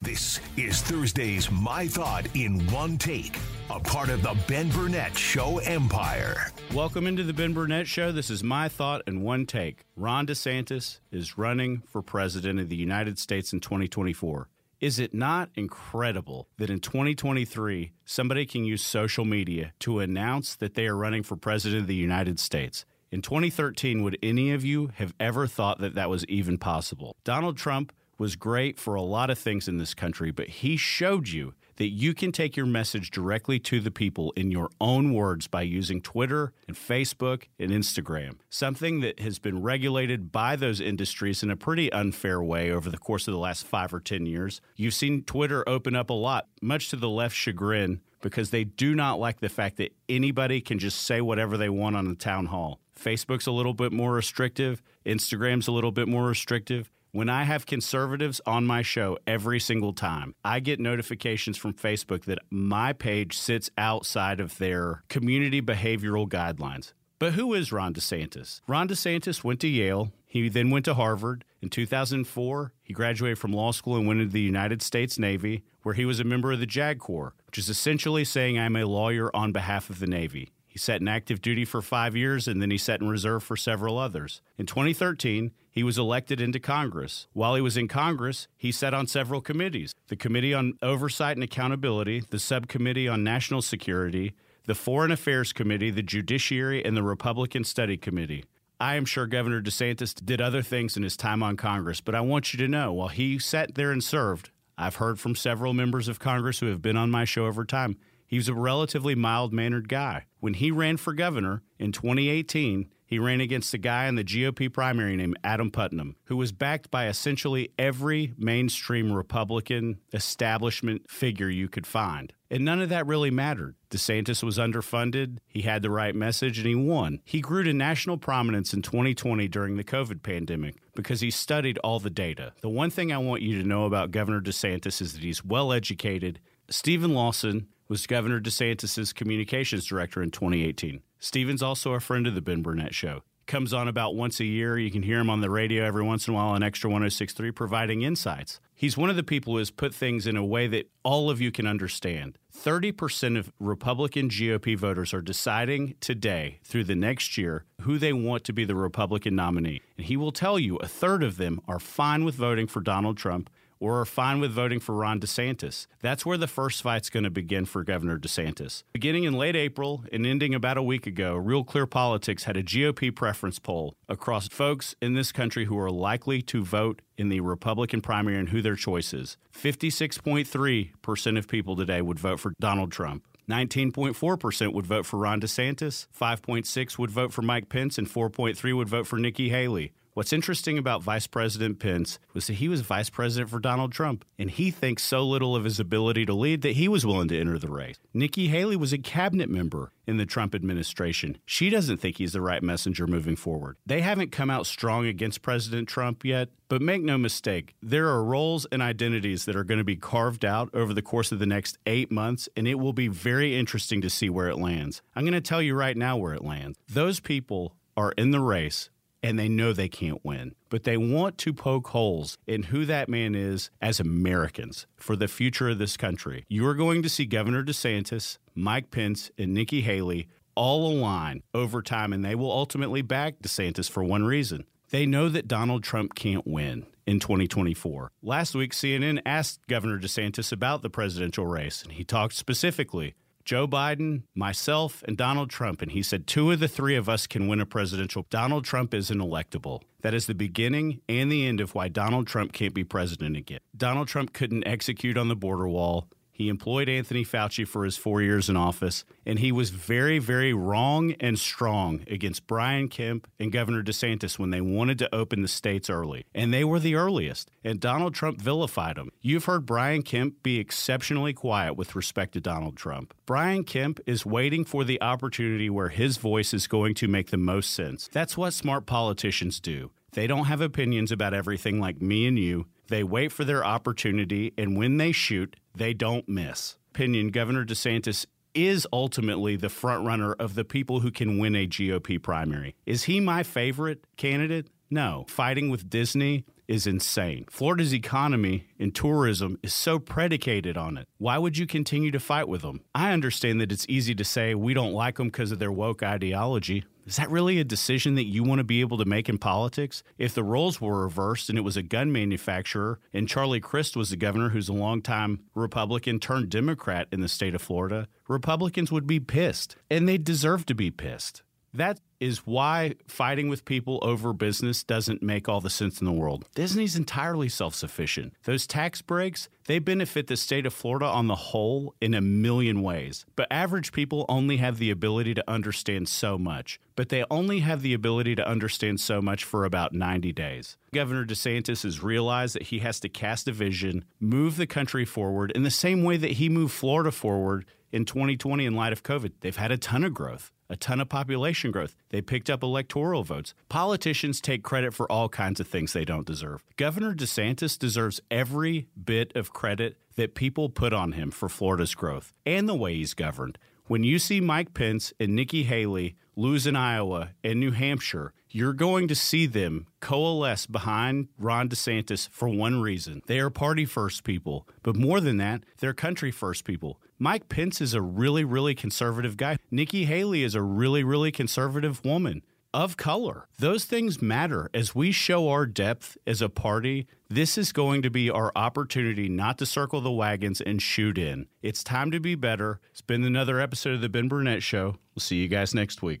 This is Thursday's My Thought in One Take, a part of the Ben Burnett Show empire. Welcome into the Ben Burnett Show. This is My Thought in One Take. Ron DeSantis is running for president of the United States in 2024. Is it not incredible that in 2023, somebody can use social media to announce that they are running for president of the United States? In 2013, would any of you have ever thought that that was even possible? Donald Trump was great for a lot of things in this country, but he showed you that you can take your message directly to the people in your own words by using Twitter and Facebook and Instagram, something that has been regulated by those industries in a pretty unfair way over the course of the last 5 or 10 years. You've seen Twitter open up a lot, much to the left's chagrin, because they do not like the fact that anybody can just say whatever they want on the town hall. Facebook's a little bit more restrictive. Instagram's a little bit more restrictive. When I have conservatives on my show every single time, I get notifications from Facebook that my page sits outside of their community behavioral guidelines. But who is Ron DeSantis? Ron DeSantis went to Yale. He then went to Harvard. In 2004, he graduated from law school and went into the United States Navy, where he was a member of the JAG Corps, which is essentially saying I'm a lawyer on behalf of the Navy. He sat in active duty for 5 years, and then he sat in reserve for several others. In 2013, he was elected into Congress. While he was in Congress, he sat on several committees: the Committee on Oversight and Accountability, the Subcommittee on National Security, the Foreign Affairs Committee, the Judiciary, and the Republican Study Committee. I am sure Governor DeSantis did other things in his time on Congress, but I want you to know, while he sat there and served, I've heard from several members of Congress who have been on my show over time, he was a relatively mild-mannered guy. When he ran for governor in 2018, he ran against a guy in the GOP primary named Adam Putnam, who was backed by essentially every mainstream Republican establishment figure you could find. And none of that really mattered. DeSantis was underfunded, he had the right message, and he won. He grew to national prominence in 2020 during the COVID pandemic because he studied all the data. The one thing I want you to know about Governor DeSantis is that he's well-educated. Stephen Lawson was Governor DeSantis' communications director in 2018. Stephen's also a friend of the Ben Burnett Show. Comes on about once a year. You can hear him on the radio every once in a while on Extra 106.3 providing insights. He's one of the people who has put things in a way that all of you can understand. 30% of Republican GOP voters are deciding today through the next year who they want to be the Republican nominee. And he will tell you a third of them are fine with voting for Donald Trump or are fine with voting for Ron DeSantis. That's where the first fight's going to begin for Governor DeSantis. Beginning in late April and ending about a week ago, Real Clear Politics had a GOP preference poll across folks in this country who are likely to vote in the Republican primary and who their choice is. 56.3% of people today would vote for Donald Trump. 19.4% would vote for Ron DeSantis. 5.6% would vote for Mike Pence, and 4.3% would vote for Nikki Haley. What's interesting about Vice President Pence was that he was vice president for Donald Trump, and he thinks so little of his ability to lead that he was willing to enter the race. Nikki Haley was a cabinet member in the Trump administration. She doesn't think he's the right messenger moving forward. They haven't come out strong against President Trump yet, but make no mistake, there are roles and identities that are going to be carved out over the course of the next 8 months, and it will be very interesting to see where it lands. I'm going to tell you right now where it lands. Those people are in the race, and they know they can't win, but they want to poke holes in who that man is as Americans for the future of this country. You are going to see Governor DeSantis, Mike Pence, and Nikki Haley all align over time, and they will ultimately back DeSantis for one reason. They know that Donald Trump can't win in 2024. Last week, CNN asked Governor DeSantis about the presidential race, and he talked specifically Joe Biden, myself, and Donald Trump, and he said 2 of the 3 of us can win a presidential. Donald Trump isn't electable. That is the beginning and the end of why Donald Trump can't be president again. Donald Trump couldn't execute on the border wall. He employed Anthony Fauci for his 4 years in office, and he was very, very wrong and strong against Brian Kemp and Governor DeSantis when they wanted to open the states early. And they were the earliest, and Donald Trump vilified them. You've heard Brian Kemp be exceptionally quiet with respect to Donald Trump. Brian Kemp is waiting for the opportunity where his voice is going to make the most sense. That's what smart politicians do. They don't have opinions about everything like me and you. They wait for their opportunity, and when they shoot, they don't miss. Opinion, Governor DeSantis is ultimately the frontrunner of the people who can win a GOP primary. Is he my favorite candidate? No. Fighting with Disney is insane. Florida's economy and tourism is so predicated on it. Why would you continue to fight with them? I understand that it's easy to say we don't like them because of their woke ideology. Is that really a decision that you want to be able to make in politics? If the roles were reversed and it was a gun manufacturer and Charlie Crist was the governor, who's a longtime Republican turned Democrat in the state of Florida, Republicans would be pissed, and they deserve to be pissed. That is why fighting with people over business doesn't make all the sense in the world. Disney's entirely self-sufficient. Those tax breaks, they benefit the state of Florida on the whole in a million ways. But average people only have the ability to understand so much. But they only have the ability to understand so much for about 90 days. Governor DeSantis has realized that he has to cast a vision, move the country forward in the same way that he moved Florida forward in 2020 in light of COVID. They've had a ton of growth, a ton of population growth. They picked up electoral votes. Politicians take credit for all kinds of things they don't deserve. Governor DeSantis deserves every bit of credit that people put on him for Florida's growth and the way he's governed. When you see Mike Pence and Nikki Haley lose in Iowa and New Hampshire, you're going to see them coalesce behind Ron DeSantis for one reason. They are party first people, but more than that, they're country first people. Mike Pence is a really, really conservative guy. Nikki Haley is a really, really conservative woman of color. Those things matter. As we show our depth as a party, this is going to be our opportunity not to circle the wagons and shoot in. It's time to be better. It's been another episode of the Ben Burnett Show. We'll see you guys next week.